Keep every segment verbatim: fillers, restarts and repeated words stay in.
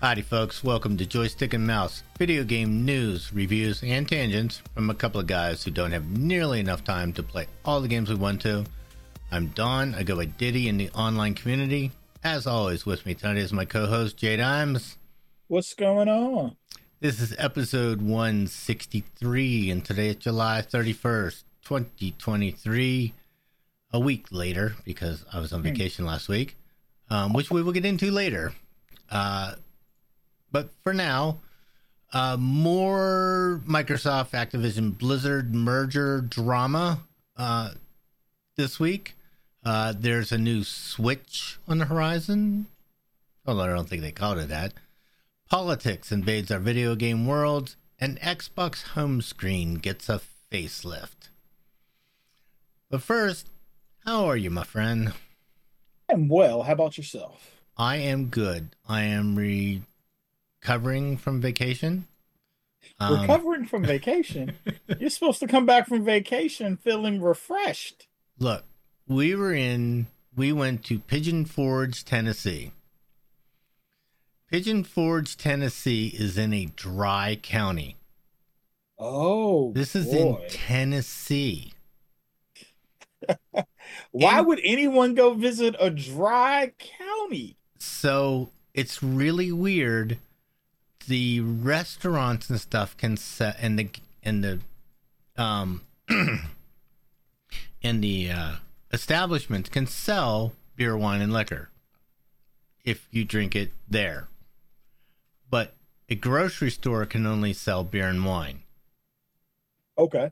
Howdy folks, welcome to Joystick and Mouse, video game news, reviews, and tangents from a couple of guys who don't have nearly enough time to play all the games we want to. I'm Don, I go by Diddy in the online community. As always, with me tonight is my co-host, Jay Dimes. What's going on? This is episode one sixty-three, and today is July thirty-first, twenty twenty-three, a week later, because I was on vacation last week, um, which we will get into later. Uh... But for now, uh, more Microsoft Activision Blizzard merger drama uh, this week. Uh, there's a new Switch on the horizon. Although I don't think they called it that. Politics invades our video game world, and Xbox home screen gets a facelift. But first, how are you, my friend? I'm well. How about yourself? I am good. I am re... Recovering from vacation. Um, Recovering from vacation? You're supposed to come back from vacation feeling refreshed. Look, we were in, we went to Pigeon Forge, Tennessee. Pigeon Forge, Tennessee is in a dry county. Oh, this is boy. in Tennessee. Why in, would anyone go visit a dry county? So it's really weird. The restaurants and stuff can set, and the and the um and the uh, establishments can sell beer, wine, and liquor if you drink it there, but a grocery store can only sell beer and wine. Okay.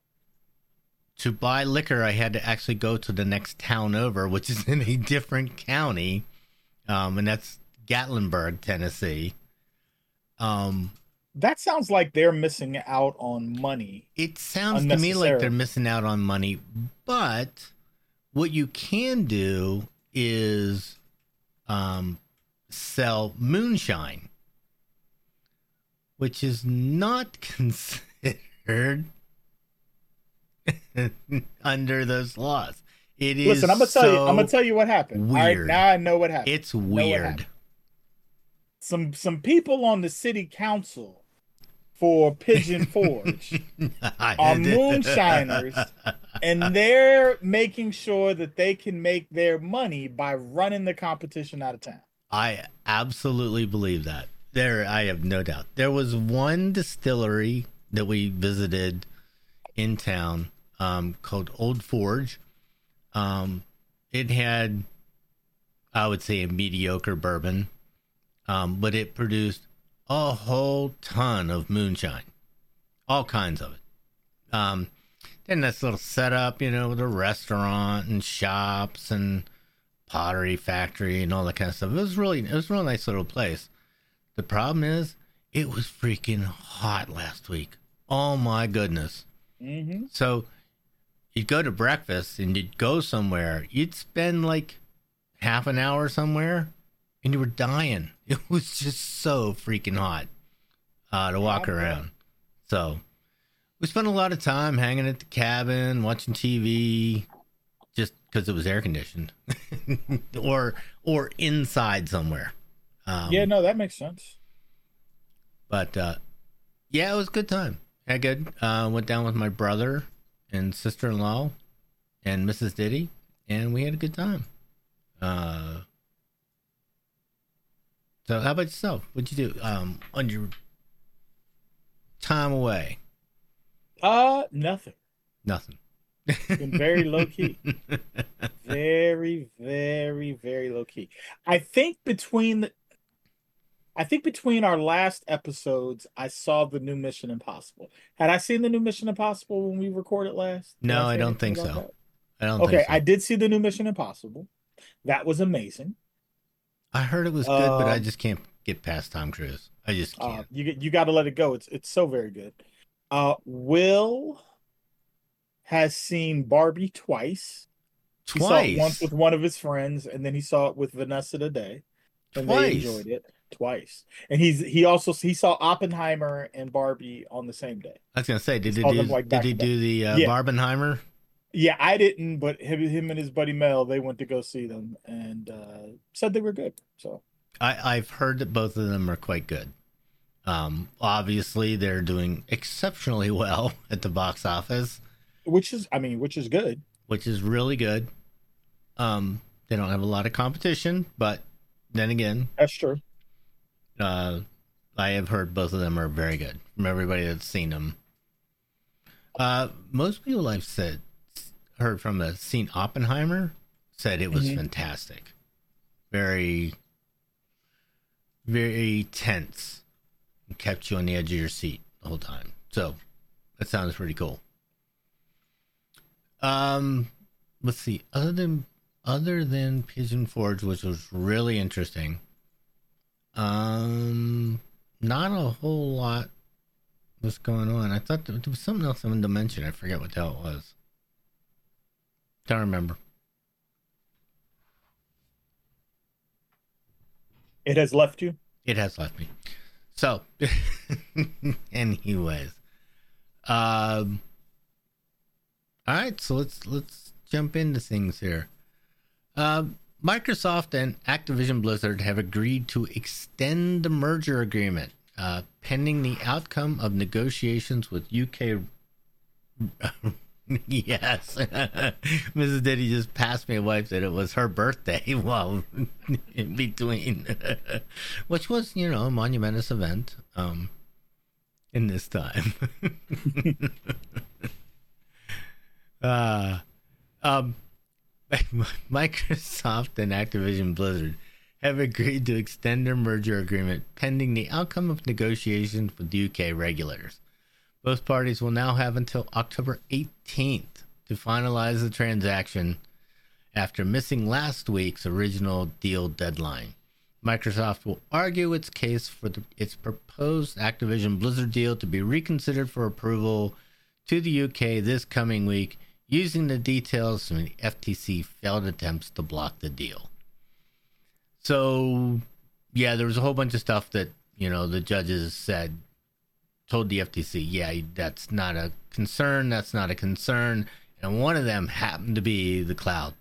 To buy liquor, I had to actually go to the next town over, which is in a different county, um, and that's Gatlinburg, Tennessee. Um, that sounds like they're missing out on money. It sounds to me like they're missing out on money, but what you can do is um, sell moonshine, which is not considered under those laws. It is. Listen, I'm gonna so tell you. I'm gonna tell you what happened. Weird. Right, now I know what happened. It's weird. Some some people on the city council for Pigeon Forge are moonshiners, and they're making sure that they can make their money by running the competition out of town. I absolutely believe that. There, I have no doubt. There was one distillery that we visited in town um, called Old Forge. Um, it had, I would say, a mediocre bourbon. Um, but it produced a whole ton of moonshine, all kinds of it. Um, then this little setup, you know, with a restaurant and shops and pottery factory and all that kind of stuff. It was really, it was a real nice little place. The problem is, it was freaking hot last week. Oh my goodness! Mm-hmm. So you'd go to breakfast and you'd go somewhere. You'd spend like half an hour somewhere. And you were dying. It was just so freaking hot uh, to walk yeah, around. So we spent a lot of time hanging at the cabin, watching T V, just because it was air conditioned, or or inside somewhere. Um, yeah, no, that makes sense. But uh, yeah, it was a good time. Had good. Uh, went down with my brother and sister-in-law and Missus Diddy, and we had a good time. Uh. So how about yourself? What'd you do um, on your time away? Uh, nothing. Nothing. It's been very low key. Very, very, very low key. I think between the, I think between our last episodes, I saw the new Mission Impossible. Had I seen the new Mission Impossible when we recorded last? No, I, I don't think so. I don't. Okay, think so. I did see the new Mission Impossible. That was amazing. I heard it was good, um, but I just can't get past Tom Cruise. I just can't. Uh, you you got to let it go. It's it's so very good. Uh, Will has seen Barbie twice. Twice. He saw it once with one of his friends, and then he saw it with Vanessa today, and twice. They enjoyed it twice. And he's he also he saw Oppenheimer and Barbie on the same day. I was gonna say, did he do, like did he do the uh, yeah. Barbenheimer? Yeah, I didn't, but him, him and his buddy Mel, they went to go see them and uh, said they were good. So I, I've heard that both of them are quite good. Um, obviously, they're doing exceptionally well at the box office, which is, I mean, which is good, which is really good. Um, they don't have a lot of competition, but then again, that's true. Uh, I have heard both of them are very good from everybody that's seen them. Uh, most people I've said heard from that seen Oppenheimer said it was mm-hmm. fantastic, very, very tense, and kept you on the edge of your seat the whole time. So that sounds pretty cool. Um, let's see. Other than other than Pigeon Forge, which was really interesting, um, not a whole lot was going on. I thought there was something else I wanted to mention. I forget what the hell it was. Don't remember. It has left you? It has left me. So, anyways, um, all right. So let's let's jump into things here. Uh, Microsoft and Activision Blizzard have agreed to extend the merger agreement, uh, pending the outcome of negotiations with U K. Yes, Missus Diddy just passed me a wife that it was her birthday while in between, which was, you know, a monumentous event um, in this time. uh, um, Microsoft and Activision Blizzard have agreed to extend their merger agreement pending the outcome of negotiations with U K regulators. Both parties will now have until October eighteenth to finalize the transaction after missing last week's original deal deadline. Microsoft will argue its case for the, its proposed Activision Blizzard deal to be reconsidered for approval to the U K this coming week, using the details from the F T C failed attempts to block the deal. So, yeah, there was a whole bunch of stuff that, you know, the judges said, told the F T C, yeah, that's not a concern, that's not a concern. And one of them happened to be the cloud.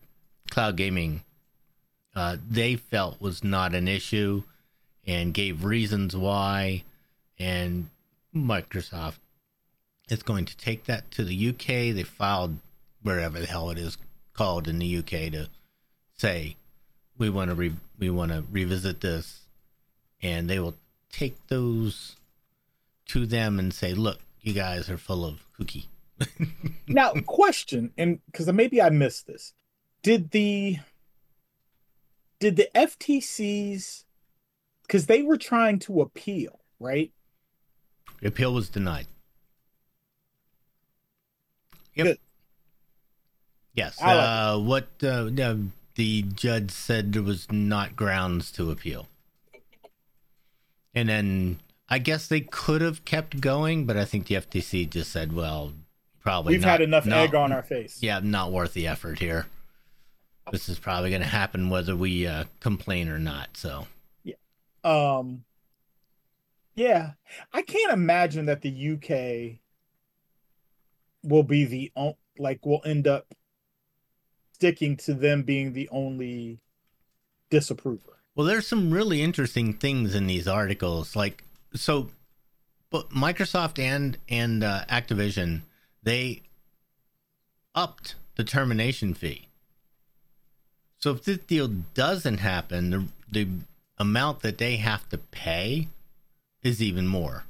Cloud gaming, uh, they felt was not an issue and gave reasons why. And Microsoft is going to take that to the U K. They filed wherever the hell it is called in the U K to say, we want to re- we want to revisit this. And they will take those to them and say, look, you guys are full of hooky. Now, question, and because maybe I missed this, did the did the F T C's, because they were trying to appeal, right? The appeal was denied. Yep. Good. Yes. Like uh, what uh, the, the judge said there was not grounds to appeal, and then. I guess they could have kept going, but I think the F T C just said, well, probably We've not, had enough not, egg on our face. Yeah, not worth the effort here. This is probably going to happen whether we uh, complain or not, so. Yeah. Um, yeah. I can't imagine that the U K will be the only, like, will end up sticking to them being the only disapprover. Well, there's some really interesting things in these articles, like, so, but Microsoft and and uh, Activision, they upped the termination fee. So if this deal doesn't happen, the the amount that they have to pay is even more.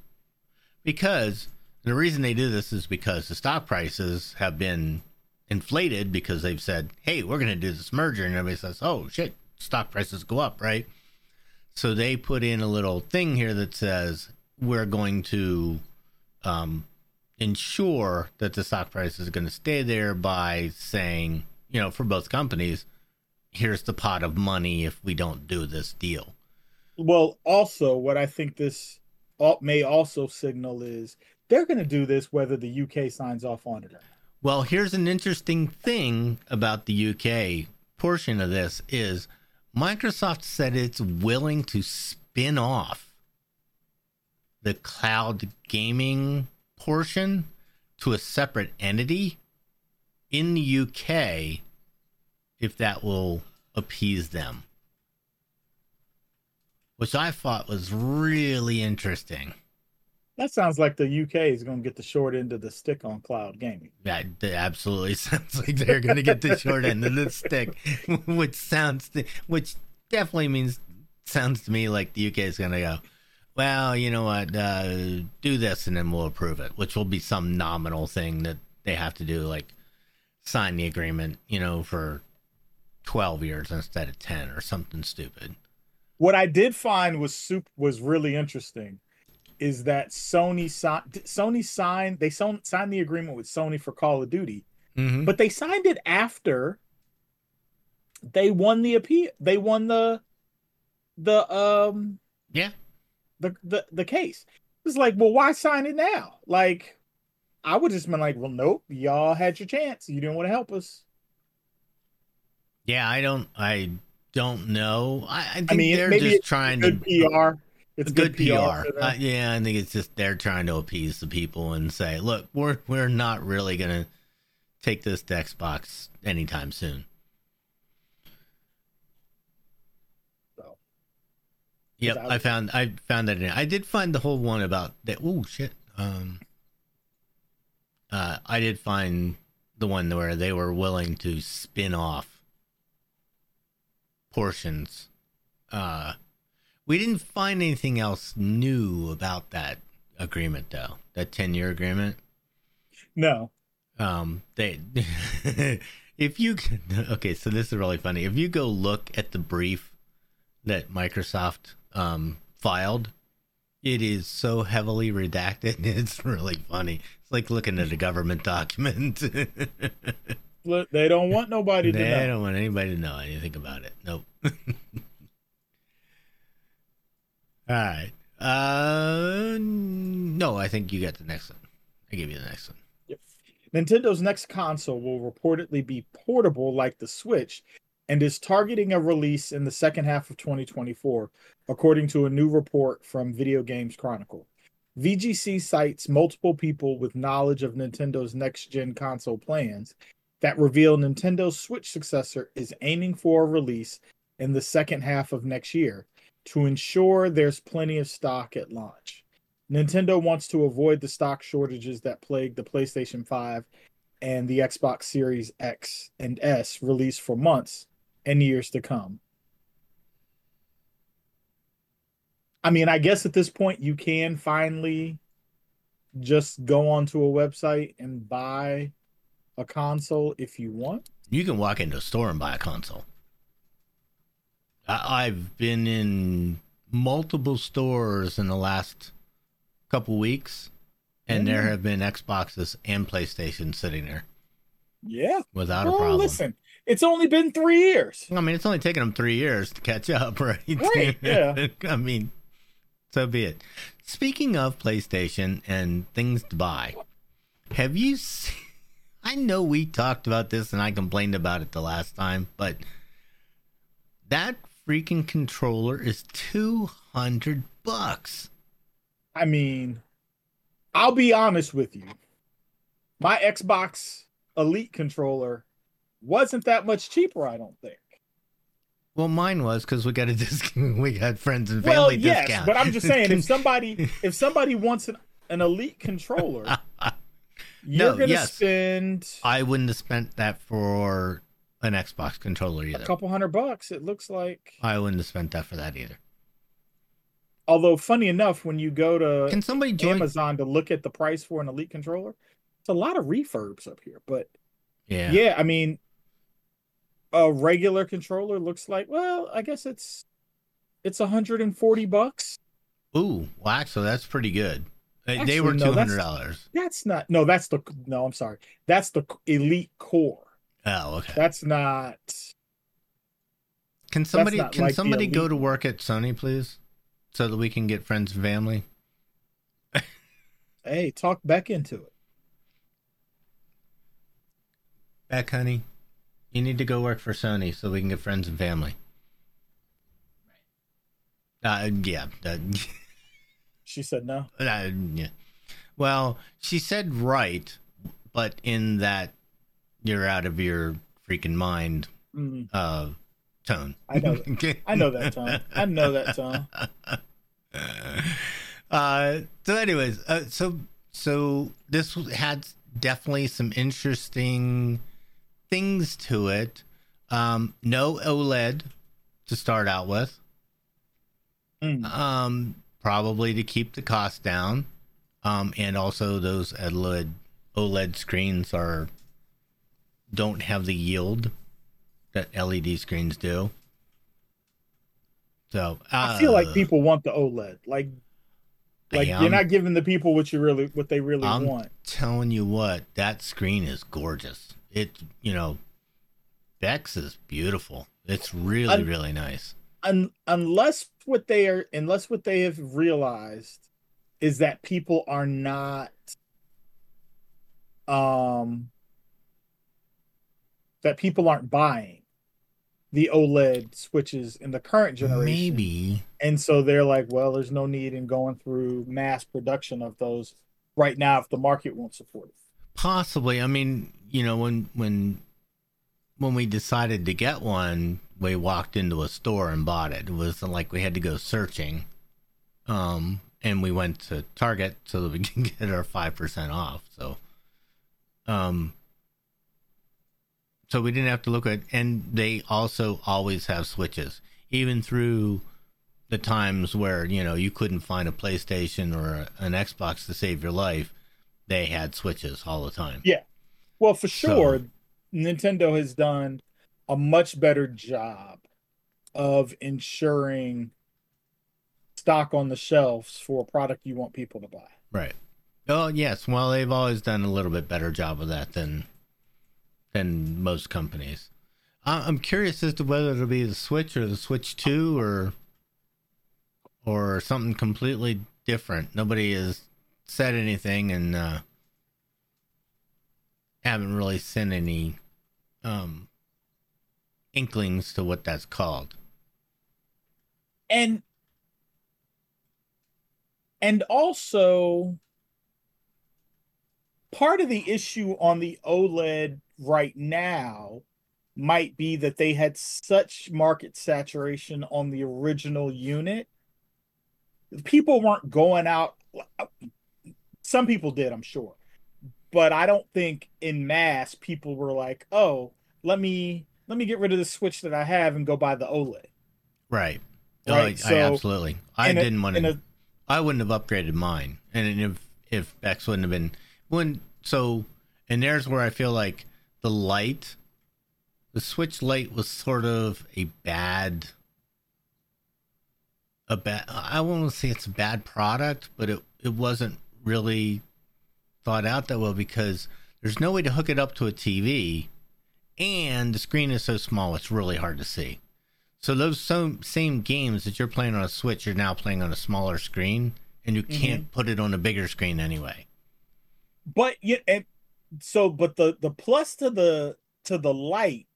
Because the reason they do this is because the stock prices have been inflated because they've said, hey, we're going to do this merger. And everybody says, oh, shit, stock prices go up, right? So they put in a little thing here that says we're going to um, ensure that the stock price is going to stay there by saying, you know, for both companies, here's the pot of money if we don't do this deal. Well, also what I think this may also signal is they're going to do this whether the U K signs off on it or not. Well, here's an interesting thing about the U K portion of this is Microsoft said it's willing to spin off the cloud gaming portion to a separate entity in the U K if that will appease them. which I thought was really interesting. That sounds like the U K is going to get the short end of the stick on cloud gaming. That absolutely sounds like they're going to get the short end of the stick, which sounds, th- which definitely means sounds to me like the U K is going to go, well, you know what, uh, do this and then we'll approve it, which will be some nominal thing that they have to do, like sign the agreement, you know, for twelve years instead of ten or something stupid. What I did find was super, was really interesting. Is that Sony signed? Sony signed. They signed the agreement with Sony for Call of Duty, mm-hmm. but they signed it after they won the appeal. They won the the um yeah the the the case. It's like, well, why sign it now? Like, I would just been like, well, nope, y'all had your chance. You didn't want to help us. Yeah, I don't. I don't know. I, I think I mean, they're just trying to P R. It's good, good P R. P R uh, yeah, I think it's just they're trying to appease the people and say, look, we're we're not really going to take this to Xbox anytime soon. So, yep, I, I found I found that in I did find the whole one about that. Oh, shit. Um, uh, I did find the one where they were willing to spin off portions. Uh We didn't find anything else new about that agreement, though. That ten-year agreement. No. Um. They. if you okay, so this is really funny. If you go look at the brief that Microsoft um filed, it is so heavily redacted. It's really funny. It's like looking at a government document. Look, they don't want nobody to they know. They don't want anybody to know anything about it. Nope. All right. Uh, no, I think you got the next one. I give you the next one. Yep. Nintendo's next console will reportedly be portable like the Switch and is targeting a release in the second half of twenty twenty-four, according to a new report from Video Games Chronicle. V G C cites multiple people with knowledge of Nintendo's next-gen console plans that reveal Nintendo's Switch successor is aiming for a release in the second half of next year, to ensure there's plenty of stock at launch. Nintendo wants to avoid the stock shortages that plagued the PlayStation five and the Xbox Series X and S release for months and years to come. I mean, I guess at this point you can finally just go onto a website and buy a console if you want. You can walk into a store and buy a console. I've been in multiple stores in the last couple weeks, and mm. there have been Xboxes and PlayStations sitting there. Yeah. Without well, a problem. Listen, it's only been three years. I mean, it's only taken them three years to catch up, right? Right, yeah. I mean, so be it. Speaking of PlayStation and things to buy, have you seen... I know we talked about this, and I complained about it the last time, but... that freaking controller is two hundred bucks. I mean, I'll be honest with you. My Xbox Elite controller wasn't that much cheaper, I don't think. Well, mine was because we got a discount. We had friends and family well, yes, discount. But I'm just saying, if somebody if somebody wants an, an Elite controller, you're no, going to yes. spend. I wouldn't have spent that for an Xbox controller either. A couple hundred bucks, it looks like. I wouldn't have spent that for that either. Although, funny enough, when you go to Can somebody join... Amazon to look at the price for an Elite controller, it's a lot of refurbs up here. But yeah, yeah, I mean, a regular controller looks like, well, I guess it's it's one hundred forty bucks. Ooh, well, actually, that's pretty good. They, actually, they were two hundred dollars. No, that's, that's not, no, that's the, no, I'm sorry. That's the Elite Core. Oh, okay. That's not. Can somebody not can like somebody go to work at Sony, please, so that we can get friends and family? Hey, talk back into it. Beck, honey, you need to go work for Sony so we can get friends and family. Right. Uh, yeah. That... She said no. Uh, yeah. Well, she said right, but in that. You're out of your freaking mind mm. uh, tone. I know. Okay. I know that tone. I know that tone. Uh, so, anyways, uh, so so this had definitely some interesting things to it. Um, no OLED to start out with. Mm. Um, probably to keep the cost down. Um, and also those OLED OLED screens are don't have the yield that L E D screens do. So uh, I feel like people want the OLED. Like, like yeah, you're not giving the people what you really what they really I'm want. I'm telling you what, that screen is gorgeous. It, you know, Bex is beautiful. It's really un- really nice. Un- unless what they are, unless what they have realized is that people are not, um, that people aren't buying the OLED switches in the current generation. Maybe. And so they're like, well, there's no need in going through mass production of those right now if the market won't support it. Possibly. I mean, you know, when when when we decided to get one, we walked into a store and bought it. It wasn't like we had to go searching. Um. And we went to Target so that we can get our five percent off. So, um, so we didn't have to look at, and they also always have switches, even through the times where, you know, you couldn't find a PlayStation or an Xbox to save your life. They had switches all the time. Yeah. Well, for sure. So, Nintendo has done a much better job of ensuring stock on the shelves for a product you want people to buy. Right. Oh yes. Well, they've always done a little bit better job of that than than most companies. Uh, I'm curious as to whether it'll be the Switch or the Switch two or or something completely different. Nobody has said anything, and uh, haven't really sent any um, inklings to what that's called. And. And also, part of the issue on the OLED right now might be that they had such market saturation on the original unit. People weren't going out. Some people did, I'm sure. But I don't think in mass people were like, oh, let me let me get rid of the Switch that I have and go buy the OLED. Right. Right? Oh, so, I absolutely. I didn't a, want to... I wouldn't have upgraded mine, and if if Bex wouldn't have been, wouldn't so, and there's where I feel like the light, the Switch light was sort of a bad, a bad. I won't say it's a bad product, but it it wasn't really thought out that well because there's no way to hook it up to a T V, and the screen is so small it's really hard to see. So those so, same games that you're playing on a Switch, you're now playing on a smaller screen, and you can't mm-hmm. put it on a bigger screen anyway. But yeah, and so but the, the plus to the to the light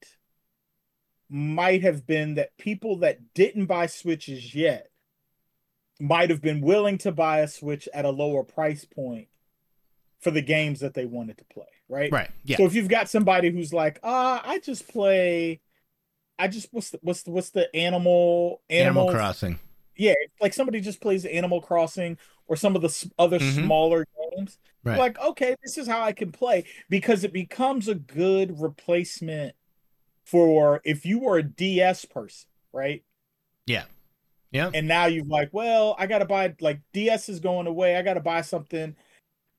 might have been that people that didn't buy Switches yet might have been willing to buy a Switch at a lower price point for the games that they wanted to play, right? Right. Yeah. So if you've got somebody who's like, ah, oh, I just play. I just what's the, what's the, what's the animal animal Animal Crossing? Yeah, like somebody just plays the Animal Crossing or some of the other mm-hmm. smaller games. Right. Like, okay, this is how I can play because it becomes a good replacement for if you were a D S person, right? Yeah, yeah. And now you're like, well, I gotta buy like D S is going away. I gotta buy something. And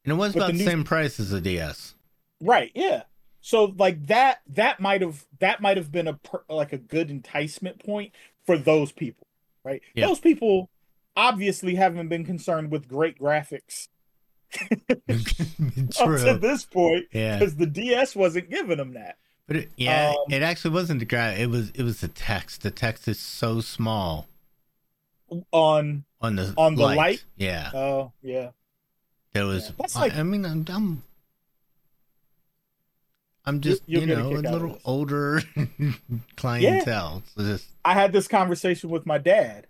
it was about the new... same price as a D S. Right. Yeah. So like that, that might have that might have been a per, like a good enticement point for those people, right? Yep. Those people obviously haven't been concerned with great graphics up to this point, because yeah. the D S wasn't giving them that. But it, yeah, um, it actually wasn't the graph. It was it was the text. The text is so small on on the on the light. light? Yeah. Oh uh, yeah. There was. Yeah. That's like, I mean, I'm. I'm I'm just, You'll you know, a, a little older clientele. Yeah. So just... I had this conversation with my dad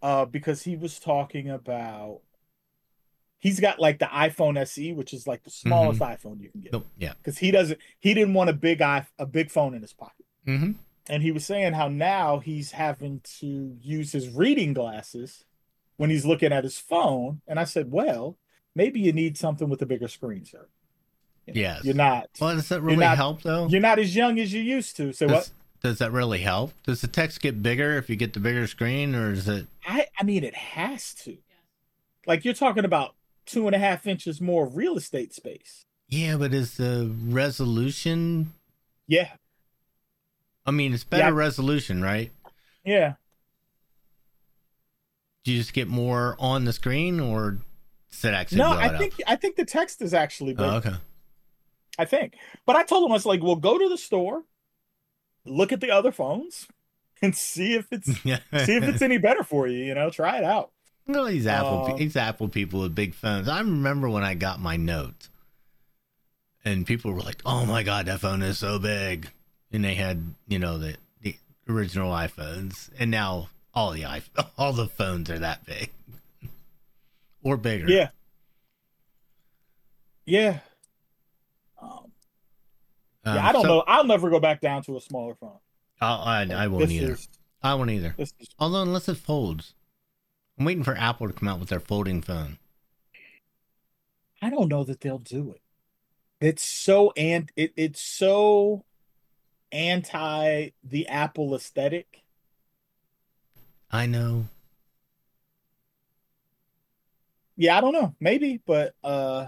uh, because he was talking about, he's got like the iPhone S E, which is like the smallest mm-hmm. iPhone you can get. Oh, yeah. Because he doesn't, he didn't want a big, I, a big phone in his pocket. Mm-hmm. And he was saying how now he's having to use his reading glasses when he's looking at his phone. And I said, well, maybe you need something with a bigger screen, sir. You know, yes. You're not. Well, does that really not, help, though? You're not as young as you used to. So does, what? Does that really help? Does the text get bigger if you get the bigger screen, or is it? I, I mean, it has to. Like, you're talking about two and a half inches more real estate space. Yeah, but is the resolution? Yeah. I mean, it's better yeah. resolution, right? Yeah. Do you just get more on the screen, or does it actually? No, I think up? I think the text is actually bigger. Oh, okay. I think, but I told him, I was like, "Well, go to the store, look at the other phones, and see if it's see if it's any better for you. You know, try it out." No, these Apple um, these Apple people with big phones. I remember when I got my Note, and people were like, "Oh my God, that phone is so big," and they had, you know, the the original iPhones, and now. All the iPhone, all the phones are that big, or bigger. Yeah, yeah. Um, um, yeah I don't so, know. I'll never go back down to a smaller phone. I'll, I like, I won't either. Is, I won't either. Is, Although unless it folds, I'm waiting for Apple to come out with their folding phone. I don't know that they'll do it. It's so and it it's so anti the Apple aesthetic. I know. Yeah, I don't know. Maybe, but uh,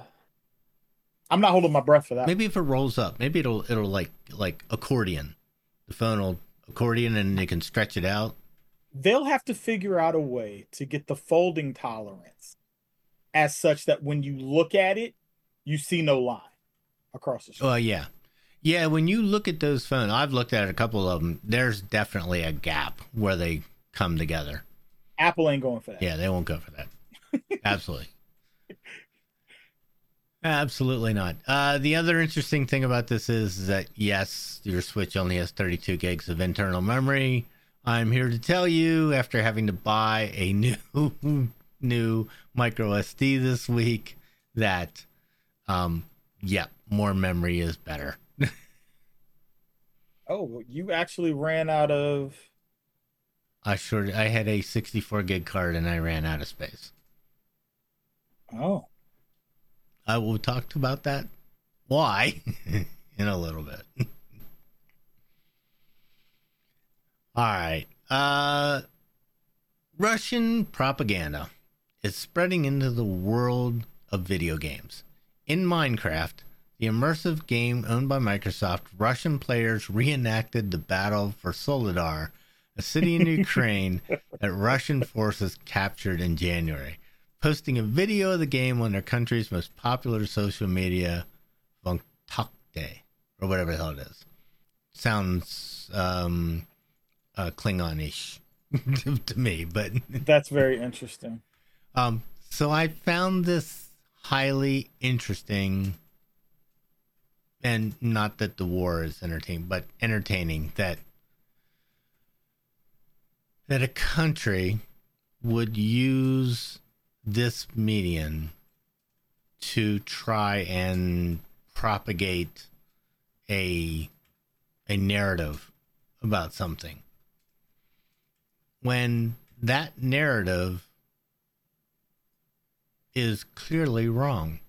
I'm not holding my breath for that. Maybe if it rolls up, maybe it'll it'll like like accordion. The phone will accordion and they can stretch it out. They'll have to figure out a way to get the folding tolerance as such that when you look at it, you see no line across the screen. Oh, uh, yeah. Yeah, when you look at those phones, I've looked at a couple of them, there's definitely a gap where they come together. Apple ain't going for that. Yeah, they won't go for that. Absolutely. Absolutely not. Uh, the other interesting thing about this is that, yes, your Switch only has thirty-two gigs of internal memory. I'm here to tell you, after having to buy a new new micro S D this week, that, um, yeah, more memory is better. Oh, you actually ran out of... I sure I had a sixty-four gig card and I ran out of space. Oh, I will talk about that. Why in a little bit. All right. Uh, Russian propaganda is spreading into the world of video games. In Minecraft, the immersive game owned by Microsoft, Russian players reenacted the battle for Soledar, a city in Ukraine that Russian forces captured in January, posting a video of the game on their country's most popular social media, Vuntakte, or whatever the hell it is. Sounds um, uh, Klingon-ish to me, but... That's very interesting. Um, so I found this highly interesting, and not that the war is entertaining, but entertaining that that a country would use this medium to try and propagate a a narrative about something, when that narrative is clearly wrong.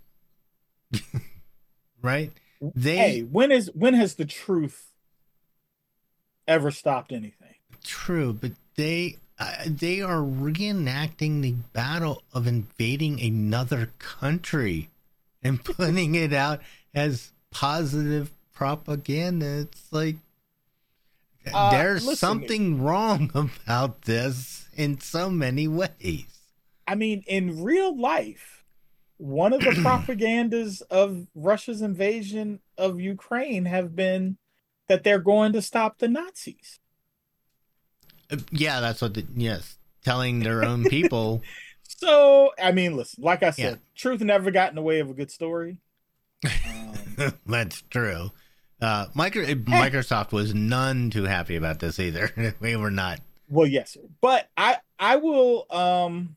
Right? They hey, when is when has the truth ever stopped anything? True, but They uh, they are reenacting the battle of invading another country and putting it out as positive propaganda. It's like uh, there's listen, something wrong about this in so many ways. I mean, in real life, one of the propagandas of Russia's invasion of Ukraine have been that they're going to stop the Nazis. Yeah, that's what the, yes, telling their own people. So, I mean, listen, like I said, yeah. Truth never got in the way of a good story. Um, that's true. Uh, micro, hey. Microsoft was none too happy about this either. We were not. Well, yes, but I, I will, um,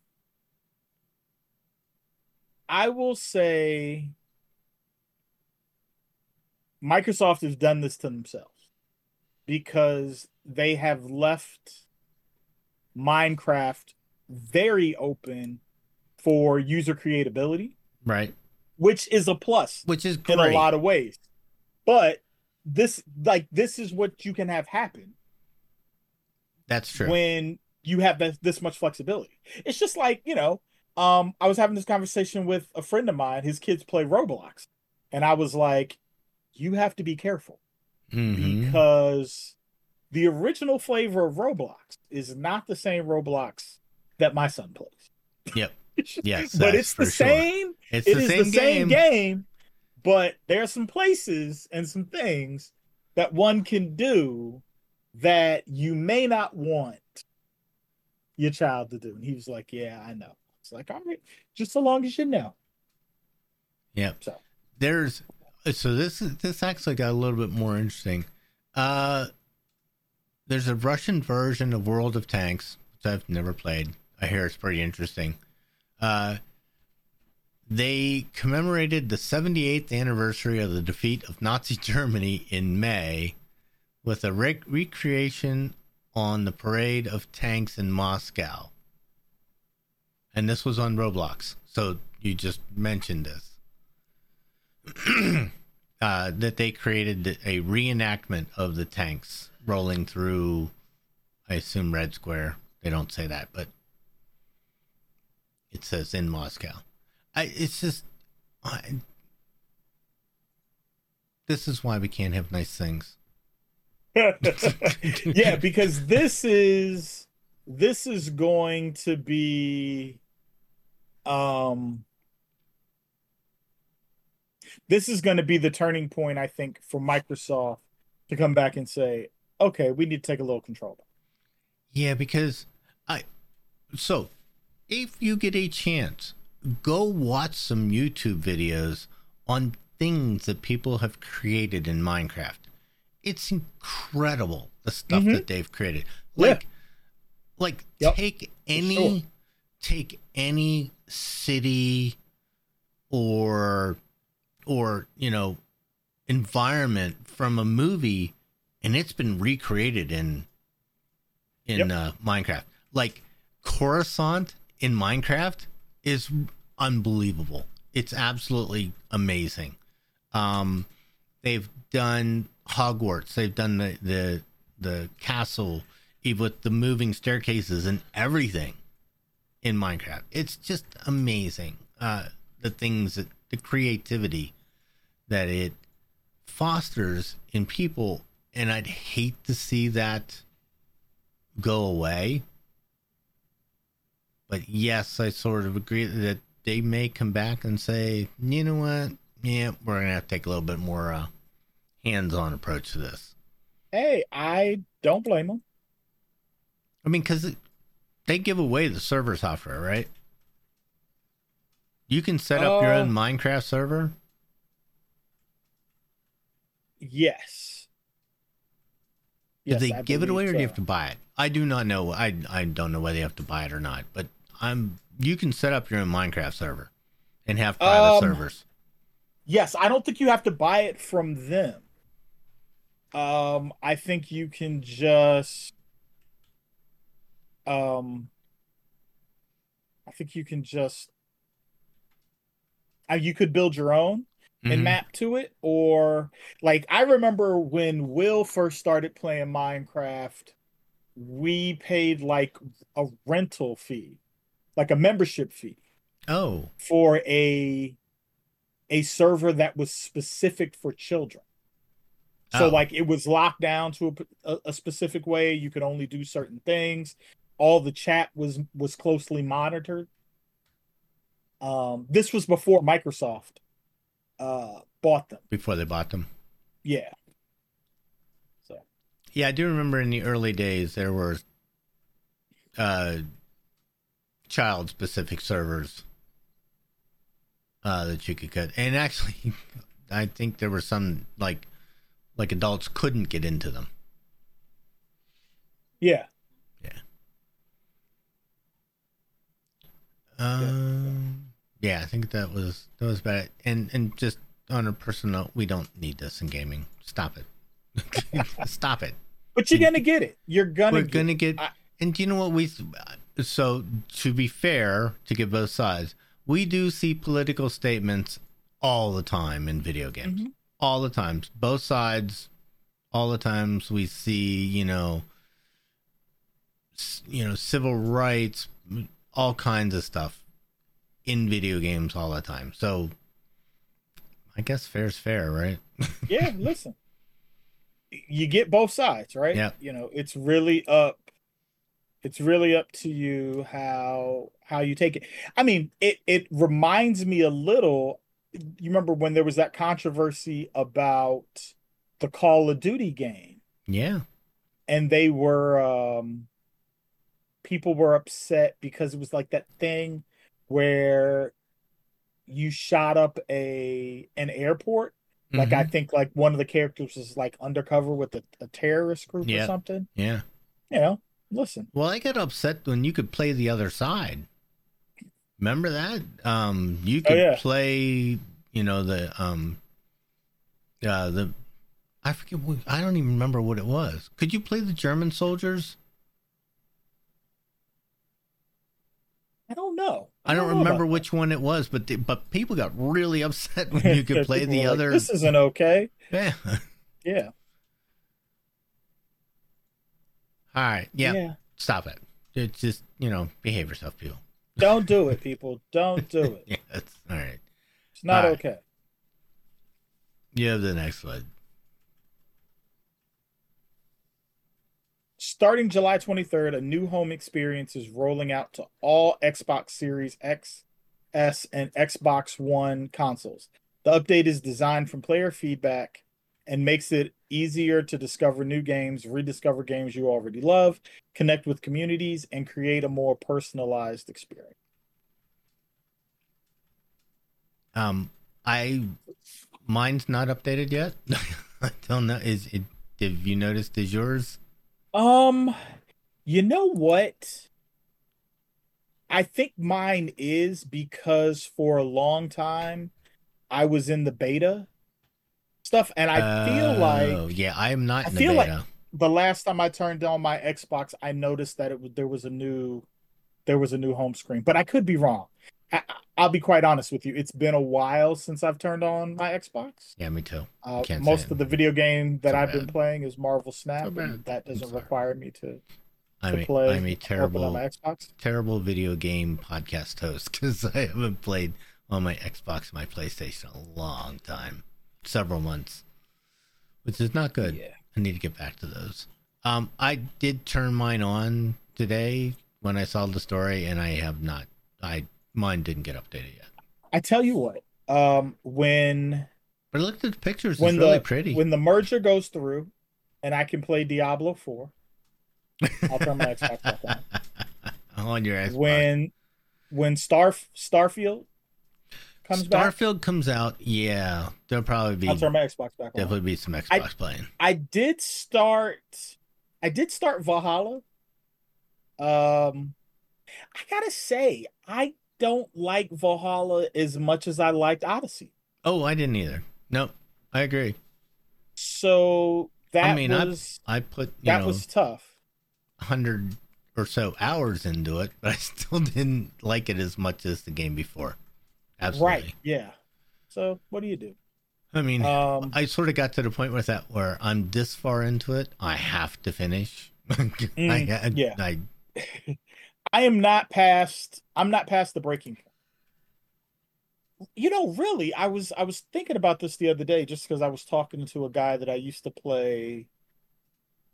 I will say Microsoft has done this to themselves. because they have left Minecraft very open for user creatability. Right. Which is a plus. Which is great. In a lot of ways. But this, like, this is what you can have happen. That's true. When you have this, this much flexibility. It's just like, you know, um, I was having this conversation with a friend of mine. His kids play Roblox. And I was like, you have to be careful. Mm-hmm. Because the original flavor of Roblox is not the same Roblox that my son plays. Yep. Yes. But it's the same. Sure. It's it the, is same, the game. same game. But there are some places and some things that one can do that you may not want your child to do. And he was like, yeah, I know. It's like, all right, just so long as you know. Yeah. So there's, so this is, this actually got a little bit more interesting. Uh, there's a Russian version of World of Tanks, which I've never played. I hear it's pretty interesting. Uh, they commemorated the seventy-eighth anniversary of the defeat of Nazi Germany in May with a rec- recreation on the parade of tanks in Moscow. And this was on Roblox. So you just mentioned this. uh, that they created a reenactment of the tanks rolling through, I assume, Red Square. They don't say that, but it says in Moscow. I, it's just, I, this is why we can't have nice things. Yeah, because this is this is going to be um this is going to be the turning point, I think, for Microsoft to come back and say, okay, we need to take a little control back. Yeah, because I so if you get a chance, go watch some YouTube videos on things that people have created in Minecraft. It's incredible, the stuff mm-hmm. that they've created. Like, yeah. like yep. take any, sure. take any city or, or, you know, environment from a movie, and it's been recreated in, in yep. uh, Minecraft. Like Coruscant in Minecraft is unbelievable. It's absolutely amazing. Um, they've done Hogwarts. They've done the, the the castle with the moving staircases and everything in Minecraft. It's just amazing. Uh, the things that the creativity that it fosters in people, and I'd hate to see that go away. But yes, I sort of agree that they may come back and say, you know what? Yeah, we're gonna have to take a little bit more uh, hands-on approach to this. Hey, I don't blame them. I mean, because they give away the server software, right? You can set up uh, your own Minecraft server. Yes. Did yes, they I give it away, or so. do you have to buy it? I do not know. I I don't know whether you have to buy it or not. But I'm you can set up your own Minecraft server and have private um, servers. Yes, I don't think you have to buy it from them. Um, I think you can just, um, I think you can just, uh, you could build your own and mm-hmm. map to it, or like I remember when Will first started playing Minecraft, we paid like a rental fee, like a membership fee. Oh, for a. a server that was specific for children. So oh. like it was locked down to a, a specific way. You could only do certain things. All the chat was, was closely monitored. Um, this was before Microsoft uh, bought them. Before they bought them. Yeah. So. Yeah. I do remember in the early days, there were uh, child specific servers. Uh, that you could cut. And actually, I think there were some, like, like adults couldn't get into them. Yeah. Yeah. Um, yeah, I think that was, that was bad. And, and just on a personal note, we don't need this in gaming. Stop it. Stop it. But you're gonna get it. You're gonna. We're get, gonna get. I, and you know what we? So to be fair, to give both sides, we do see political statements all the time in video games. Mm-hmm. All the times, both sides. All the times we see, you know, you know, civil rights, all kinds of stuff in video games all the time. So I guess fair's fair, right? Yeah, listen. You get both sides, right? Yeah. You know, it's really up it's really up to you how how you take it. I mean, it, it reminds me a little, you remember when there was that controversy about the Call of Duty game. Yeah. And they were um people were upset because it was like that thing where you shot up a an airport. Like, mm-hmm. I think, like, one of the characters is, like, undercover with a, a terrorist group yeah. or something. Yeah. You know, listen. Well, I got upset when you could play the other side. Remember that? Um, you could oh, yeah. play, you know, the, um, uh, the, I forget, what, I don't even remember what it was. Could you play the German soldiers? I don't know. I don't, I don't remember which one it was, but the, but people got really upset when you could play the other. Like, this isn't okay. Yeah. Yeah. All right. Yeah. yeah. Stop it. It's just, you know, behave yourself, people. Don't do it, people. Don't do it. Yeah, that's all right. It's not all okay. Right. You have the next slide. Starting July twenty-third, a new home experience is rolling out to all Xbox Series X, S, and Xbox One consoles. The update is designed from player feedback and makes it easier to discover new games, rediscover games you already love, connect with communities, and create a more personalized experience. Um, I mine's not updated yet. I don't know. Is it? Have you noticed? Is yours? Um, you know what? I think mine is because for a long time I was in the beta stuff, and I uh, feel like yeah, I am not. I in feel the beta. Like the last time I turned on my Xbox, I noticed that it there was a new there was a new home screen, but I could be wrong. I, I'll be quite honest with you. It's been a while since I've turned on my Xbox. Yeah, me too. Uh, most of the video game that so I've bad. been playing is Marvel Snap. So and that doesn't require me to, to I'm a, play. I'm a terrible, on my Xbox. terrible video game podcast host because I haven't played on my Xbox and my PlayStation a long time, several months, which is not good. Yeah. I need to get back to those. Um, I did turn mine on today when I saw the story, and I have not. I Mine didn't get updated yet. I tell you what, um, when but I looked at the pictures, it's really pretty. When the merger goes through, and I can play Diablo four, I'll turn my Xbox back on. On your Xbox. When when Star Starfield comes Starfield back, Starfield comes out. Yeah, there'll probably be. I'll turn my Xbox back. Definitely on. Be some Xbox I, playing. I did start. I did start Valhalla. Um, I gotta say, I. don't like Valhalla as much as I liked Odyssey. Oh, I didn't either. No, nope, I agree. So that I mean, was I, I put you that know, was tough. Hundred or so hours into it, but I still didn't like it as much as the game before. Absolutely. Right. Yeah. So what do you do? I mean, um, I sort of got to the point with that where I'm this far into it, I have to finish. Mm, I, I, yeah. I, I am not past. I'm not past the breaking point. You know, really, I was I was thinking about this the other day just because I was talking to a guy that I used to play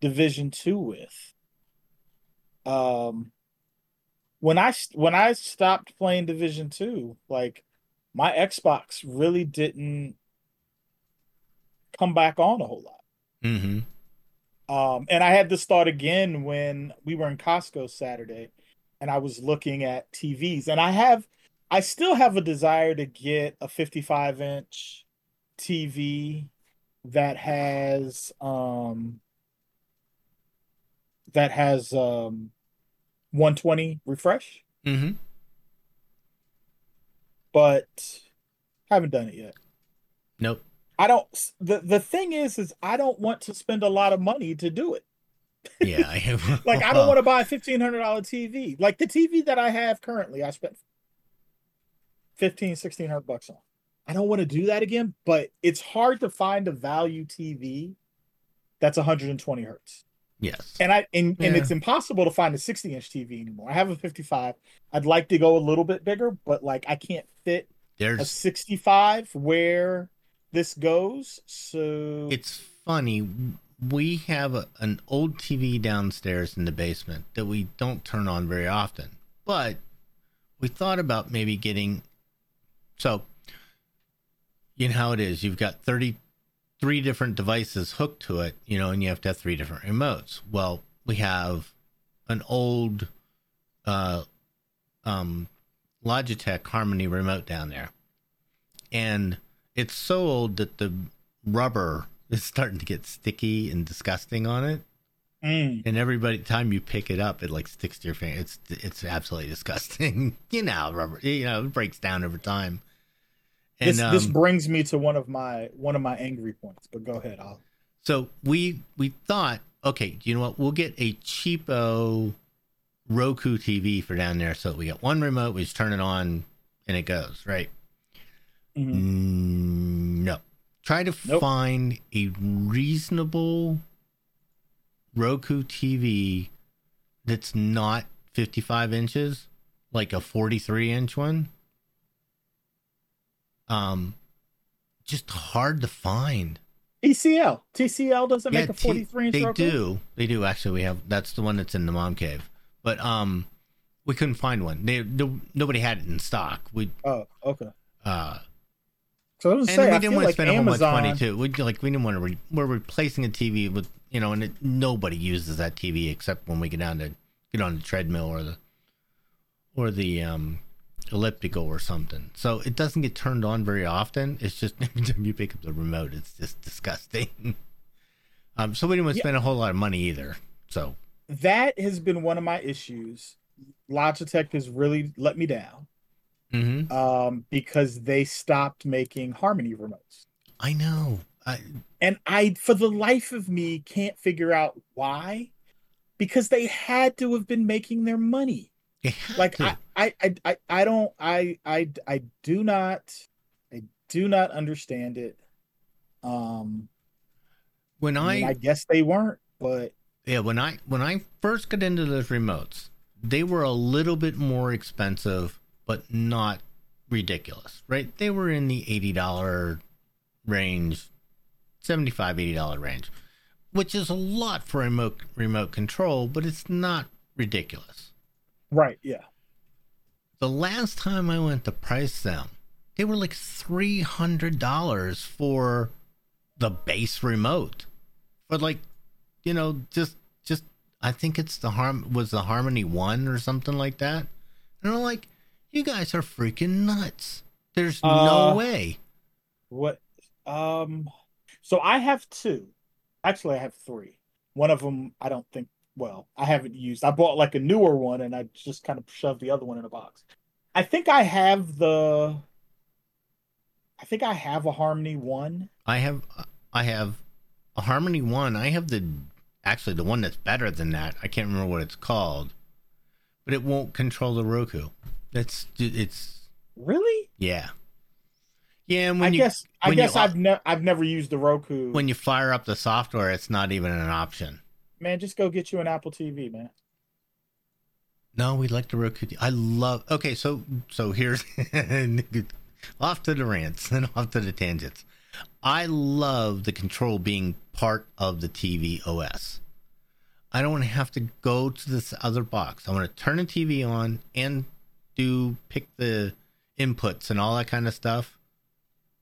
Division two with. Um, when I when I stopped playing Division two, like my Xbox really didn't come back on a whole lot. Mm-hmm. Um, and I had this thought again when we were in Costco Saturday. And I was looking at T Vs, and I have, I still have a desire to get a fifty-five inch T V that has, um, that has um, one twenty refresh. Mm-hmm. But I haven't done it yet. Nope. I don't. the The thing is, is I don't want to spend a lot of money to do it. Yeah. I, like, I don't want to buy a fifteen hundred dollars T V. Like, the T V that I have currently, I spent fifteen, sixteen hundred bucks on. I don't want to do that again, but it's hard to find a value T V that's one hundred twenty hertz. Yes. And I and, yeah. and it's impossible to find a sixty inch T V anymore. I have a fifty-five. I'd like to go a little bit bigger, but like I can't fit There's... a sixty-five where this goes. So it's funny. We have a, an old T V downstairs in the basement that we don't turn on very often, but we thought about maybe getting. So you know how it is. You've got thirty-three different devices hooked to it, you know, and you have to have three different remotes. Well, we have an old uh, um, Logitech Harmony remote down there. And it's so old that the rubber is starting to get sticky and disgusting on it. Mm. And every time you pick it up, it like sticks to your finger. It's, it's absolutely disgusting. You know, rubber, you know, it breaks down over time. And, this, um, this brings me to one of my one of my angry points, but go ahead. I'll... So we we thought, okay, you know what? We'll get a cheapo Roku T V for down there, so we got one remote, we just turn it on, and it goes right. Mm-hmm. No, try to nope. find a reasonable Roku T V that's not fifty-five inches, like a forty-three inch one. Um, just hard to find. T C L. T C L doesn't yeah, make a forty-three inch. They Roku? do. They do actually. We have that's the one that's in the mom cave. But um, we couldn't find one. They no, nobody had it in stock. We oh okay. Uh, so I was and say, we I didn't want to like spend Amazon... a whole bunch of money too. We like we didn't want to. Re- we're replacing a T V with you know, and it, nobody uses that T V except when we get down to get on the treadmill or the or the um. elliptical or something, so it doesn't get turned on very often. It's just every time you pick up the remote, it's just disgusting. um so we didn't want to yeah. spend a whole lot of money either, so that has been one of my issues. Logitech has really let me down. Mm-hmm. um because they stopped making Harmony remotes. I know I and I for the life of me can't figure out why, because they had to have been making their money. Like I, I, I, I don't, I, I, I do not, I do not understand it. Um, when I, I, mean, I guess they weren't, but yeah, when I, when I first got into those remotes, they were a little bit more expensive, but not ridiculous, right? They were in the eighty dollars range, seventy-five dollars, eighty dollars range, which is a lot for a remote, remote control, but it's not ridiculous. Right, yeah. The last time I went to price them, they were like three hundred dollars for the base remote. But like, you know, just just I think it's the harm was the Harmony one or something like that. And I'm like, you guys are freaking nuts. There's uh, no way. What um so I have two. Actually, I have three. One of them I don't think Well, I haven't used. I bought like a newer one, and I just kind of shoved the other one in a box. I think I have the. I think I have a Harmony one. I have, I have, a Harmony one. I have the actually the one that's better than that. I can't remember what it's called, but it won't control the Roku. That's it's. Really? Yeah. Yeah, and when I you, guess when I guess you, I've never I've never used the Roku. When you fire up the software, it's not even an option. Man, just go get you an Apple T V, man. No, we like the Roku. I love... Okay, so so here's... off to the rants and off to the tangents. I love the control being part of the T V O S. I don't want to have to go to this other box. I want to turn the T V on and do pick the inputs and all that kind of stuff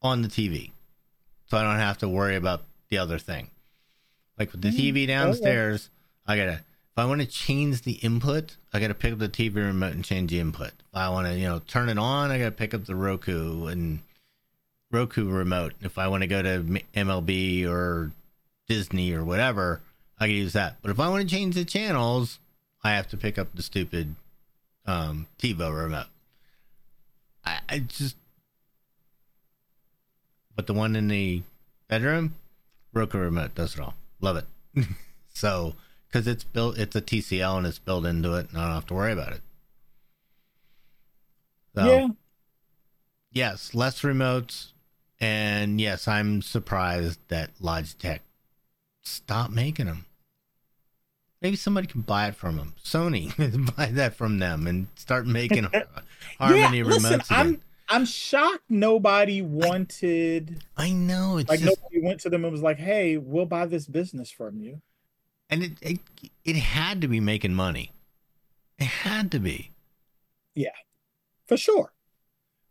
on the T V. So I don't have to worry about the other thing. Like with the T V downstairs, oh, yeah. I gotta, if I want to change the input, I gotta pick up the T V remote and change the input. If I want to, you know, turn it on, I gotta pick up the Roku and Roku remote. If I want to go to M L B or Disney or whatever, I can use that. But if I want to change the channels, I have to pick up the stupid um, TiVo remote. I, I just, but the one in the bedroom, Roku remote does it all. Love it. So, because it's built, it's a T C L and it's built into it, and I don't have to worry about it. So, yeah. Yes, less remotes, and yes, I'm surprised that Logitech stopped making them. Maybe somebody can buy it from them. Sony, buy that from them and start making Harmony yeah, remotes listen, again. I'm- I'm shocked nobody wanted. I, I know it's like just, nobody went to them and was like, "Hey, we'll buy this business from you." And it it, it had to be making money. It had to be. Yeah, for sure.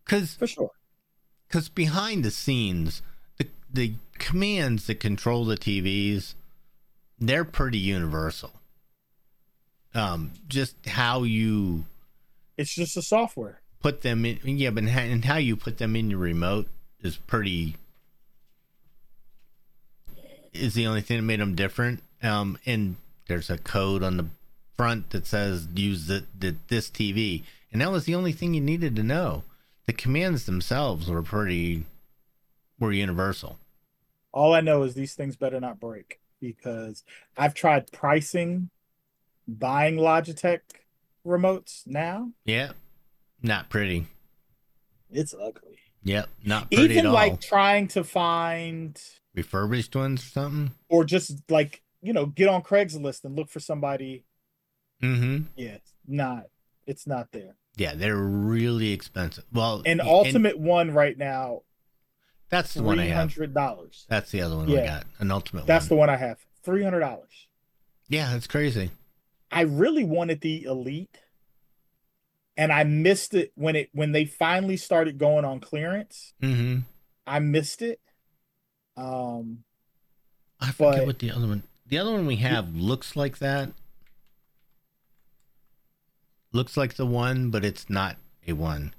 Because for sure. Because behind the scenes, the the commands that control the T Vs, they're pretty universal. Um, just how you. It's just the software. Put them in, yeah, but and how you put them in your remote is pretty is the only thing that made them different. Um, and there's a code on the front that says use the, the this T V, and that was the only thing you needed to know. The commands themselves were pretty were universal. All I know is these things better not break, because I've tried pricing, buying Logitech remotes now. Yeah. Not pretty. It's ugly. Yep, not pretty even at all. Like trying to find refurbished ones or something, or just like you know, get on Craigslist and look for somebody. Mm-hmm. Yeah, it's not. It's not there. Yeah, they're really expensive. Well, an ultimate one right now. That's the one I have. three hundred dollars. That's the other one yeah. I got. An ultimate. That's one. the one I have. three hundred dollars. Yeah, that's crazy. I really wanted the Elite. And I missed it when it when they finally started going on clearance. Mm-hmm. I missed it. Um, I forget but, what the other one. The other one we have yeah. looks like that. Looks like the one, but it's not a one.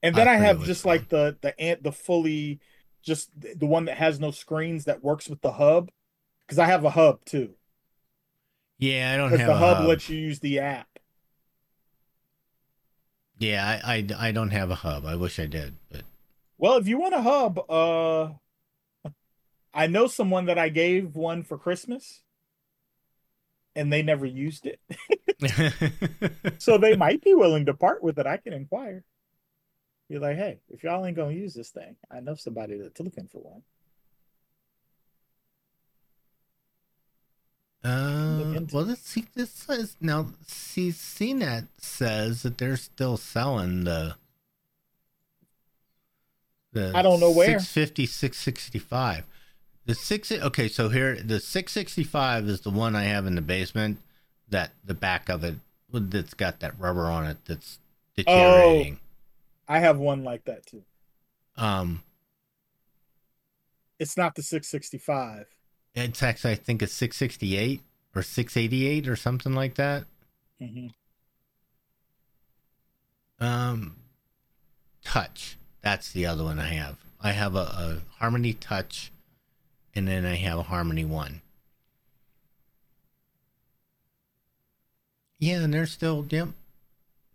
And then I, I have just like the the ant the fully just the one that has no screens that works with the hub, because I have a hub too. Yeah, I don't have the a hub, hub lets you use the app. Yeah, I, I, I don't have a hub. I wish I did, but well, if you want a hub, uh, I know someone that I gave one for Christmas, and they never used it, so they might be willing to part with it. I can inquire. You're like, hey, if y'all ain't gonna use this thing, I know somebody that's looking for one. Uh, well, let's see. This says now. See, C net says that they're still selling the. the I don't know where. six fifty, six sixty-five The six. Okay, so here the six sixty-five is the one I have in the basement. That the back of it that's got that rubber on it that's deteriorating. Oh, I have one like that too. Um, it's not the six sixty-five. It's actually, I think it's six sixty-eight or six eighty-eight or something like that. Mm-hmm. Um, Touch. That's the other one I have. I have a, a Harmony Touch, and then I have a Harmony One. Yeah, and they're still, yep,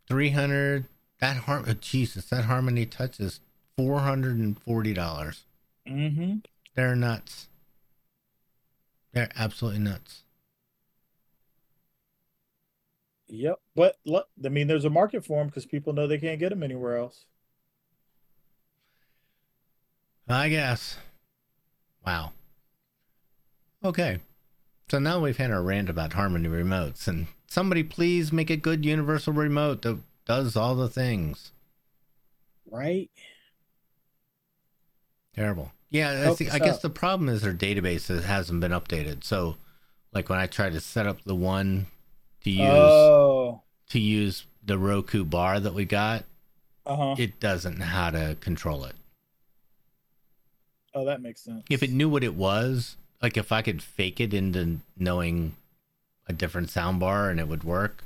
three hundred dollars. That Har- oh, Jesus, that Harmony Touch is four hundred forty dollars. Mm-hmm. They're nuts. They're absolutely nuts. Yep. But, look, I mean, there's a market for them because people know they can't get them anywhere else. I guess. Wow. Okay. So now we've had our rant about Harmony remotes. And somebody please make a good universal remote that does all the things. Right? Terrible. Yeah, I, think, I guess the problem is their database hasn't been updated. So, like when I tried to set up the one to use oh. to use the Roku bar that we got, uh-huh. it doesn't know how to control it. Oh, that makes sense. If it knew what it was, like if I could fake it into knowing a different sound bar and it would work,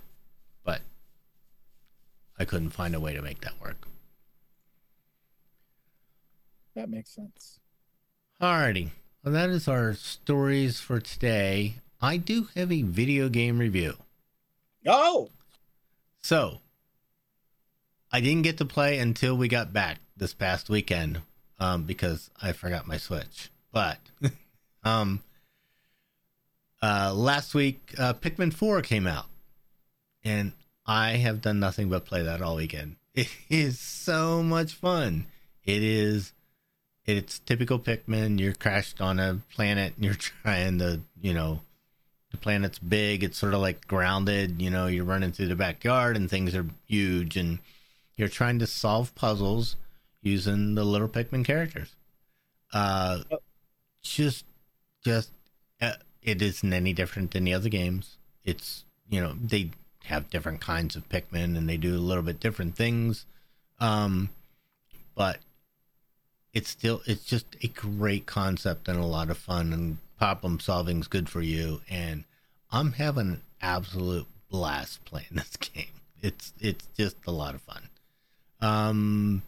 but I couldn't find a way to make that work. That makes sense. Alrighty, well that is our stories for today. I do have a video game review. Oh! So, I didn't get to play until we got back this past weekend um, because I forgot my Switch. But, um, Uh, last week, uh, Pikmin four came out, and I have done nothing but play that all weekend. It is so much fun. It is, it's typical Pikmin. You're crashed on a planet, and you're trying to, you know, the planet's big. It's sort of like grounded. You know, you're running through the backyard, and things are huge, and you're trying to solve puzzles using the little Pikmin characters. Uh, just, just, uh, it isn't any different than the other games. It's, you know, they have different kinds of Pikmin, and they do a little bit different things. Um, but it's still, it's just a great concept and a lot of fun, and problem solving's good for you. And I'm having an absolute blast playing this game. It's, it's just a lot of fun. Um,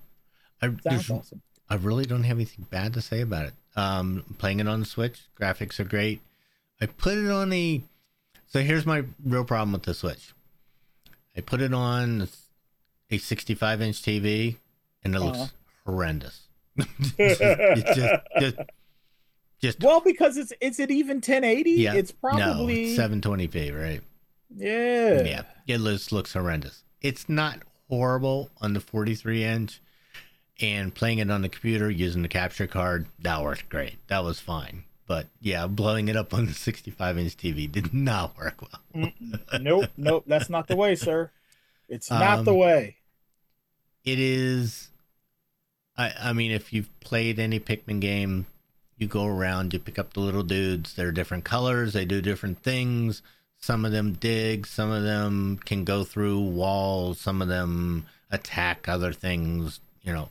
I, Sounds awesome. I really don't have anything bad to say about it. Um, playing it on the Switch, graphics are great. I put it on a, so here's my real problem with the Switch. I put it on a sixty-five inch T V, and it uh-huh. looks horrendous. it's just, it's just, just, just, well, because it's it's at even ten eighty. Yeah, it's probably no, it's seven twenty p, right? Yeah, yeah, it looks looks horrendous. It's not horrible on the forty-three inch. And playing it on the computer using the capture card, that worked great. That was fine. But yeah, blowing it up on the sixty-five inch T V did not work well. nope, nope. That's not the way, sir. It's not um, the way. It is. I, I mean, if you've played any Pikmin game, you go around, you pick up the little dudes. They're different colors. They do different things. Some of them dig. Some of them can go through walls. Some of them attack other things, you know.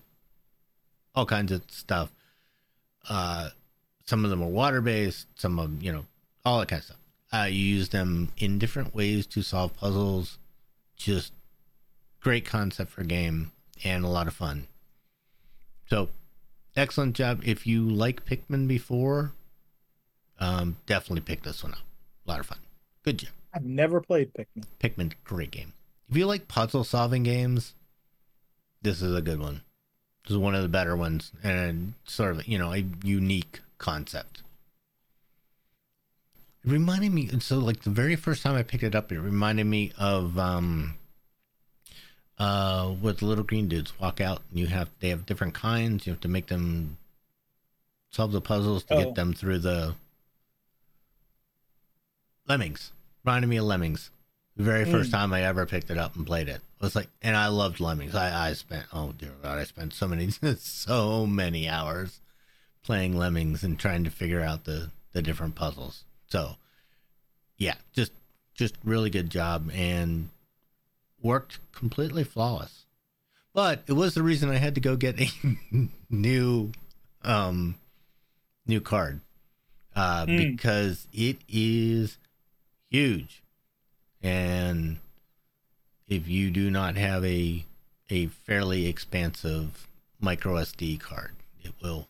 All kinds of stuff. Uh, some of them are water-based. Some of them, you know, all that kind of stuff. Uh, you use them in different ways to solve puzzles. Just great concept for a game and a lot of fun. So, excellent job. If you like Pikmin before, um, definitely pick this one up. A lot of fun. Good job. I've never played Pikmin. Pikmin's a great game. If you like puzzle-solving games, this is a good one. This is one of the better ones, and sort of, you know, a unique concept. It reminded me, so like the very first time I picked it up, it reminded me of um, uh, what the little green dudes walk out, and you have, they have different kinds. You have to make them solve the puzzles to oh. get them through the Lemmings. Reminded me of Lemmings. The very first mm. time I ever picked it up and played it. It was like, and I loved Lemmings. I, I spent, oh dear God, I spent so many, so many hours playing Lemmings and trying to figure out the, the different puzzles. So yeah, just, just really good job, and worked completely flawless. But it was the reason I had to go get a new, um, new card, uh, mm. because it is huge. And if you do not have a a fairly expansive micro S D card, it will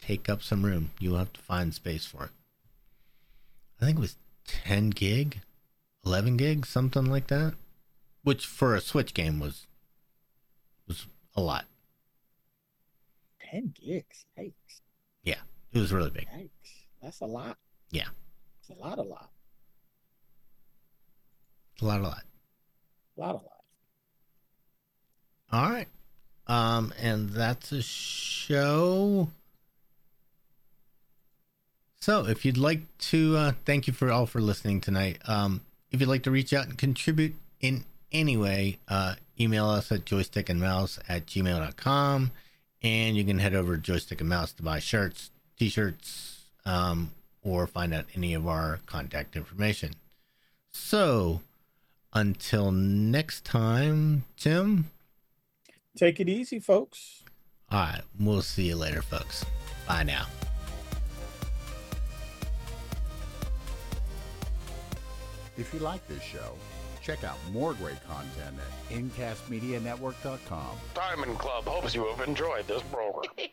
take up some room. You'll have to find space for it. I think it was ten gig, eleven gig, something like that, which for a Switch game was was a lot. ten gigs, yikes. Yeah, it was really big. Yikes. That's a lot. Yeah. It's a lot, a lot. A lot, a lot. A lot, a lot. All right. Um, and that's a show. So if you'd like to, uh, thank you for all for listening tonight. Um, if you'd like to reach out and contribute in any way, uh, email us at joystick and mouse at gmail dot com. And you can head over to Joystick and Mouse to buy shirts, t-shirts, um, or find out any of our contact information. So, until next time, Tim. Take it easy, folks. All right. We'll see you later, folks. Bye now. If you like this show, check out more great content at incast media network dot com. Diamond Club hopes you have enjoyed this program.